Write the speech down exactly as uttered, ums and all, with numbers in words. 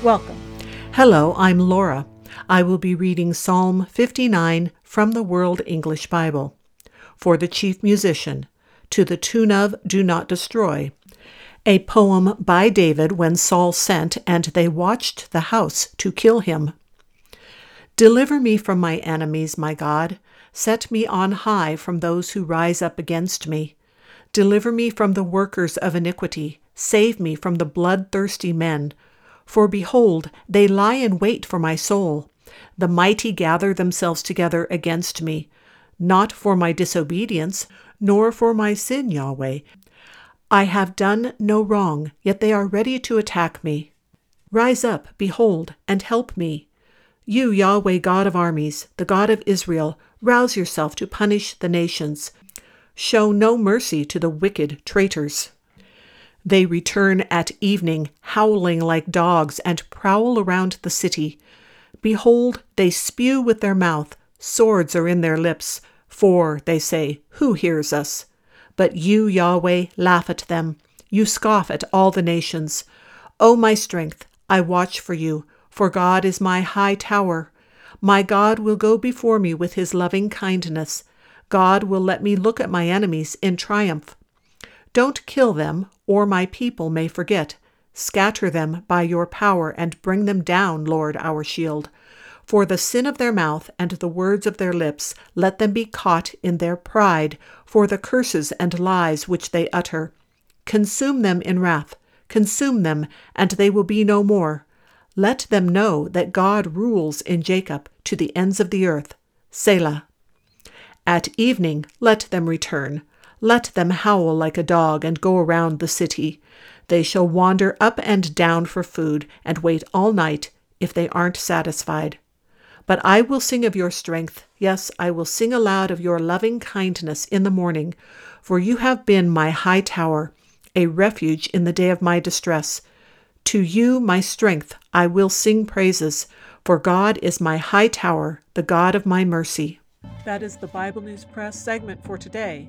Welcome. Hello, I'm Laura. I will be reading Psalm fifty-nine from the World English Bible. For the chief musician, to the tune of Do Not Destroy, a poem by David when Saul sent and they watched the house to kill him. Deliver me from my enemies, my God. Set me on high from those who rise up against me. Deliver me from the workers of iniquity. Save me from the bloodthirsty men. For behold, they lie in wait for my soul. The mighty gather themselves together against me. Not for my disobedience, nor for my sin, Yahweh. I have done no wrong, yet they are ready to attack me. Rise up, behold, and help me. You, Yahweh, God of armies, the God of Israel, rouse yourself to punish the nations. Show no mercy to the wicked traitors. They return at evening, howling like dogs, and prowl around the city. Behold, they spew with their mouth, swords are in their lips. For, they say, who hears us? But you, Yahweh, laugh at them. You scoff at all the nations. O my strength, I watch for you, for God is my high tower. My God will go before me with his loving kindness. God will let me look at my enemies in triumph. Don't kill them, or my people may forget. Scatter them by your power and bring them down, Lord, our shield. For the sin of their mouth and the words of their lips, let them be caught in their pride, for the curses and lies which they utter. Consume them in wrath, consume them, and they will be no more. Let them know that God rules in Jacob to the ends of the earth. Selah. At evening let them return. Let them howl like a dog and go around the city. They shall wander up and down for food and wait all night if they aren't satisfied. But I will sing of your strength, yes, I will sing aloud of your loving kindness in the morning, for you have been my high tower, a refuge in the day of my distress. To you, my strength, I will sing praises, for God is my high tower, the God of my mercy. That is the Bible News Press segment for today,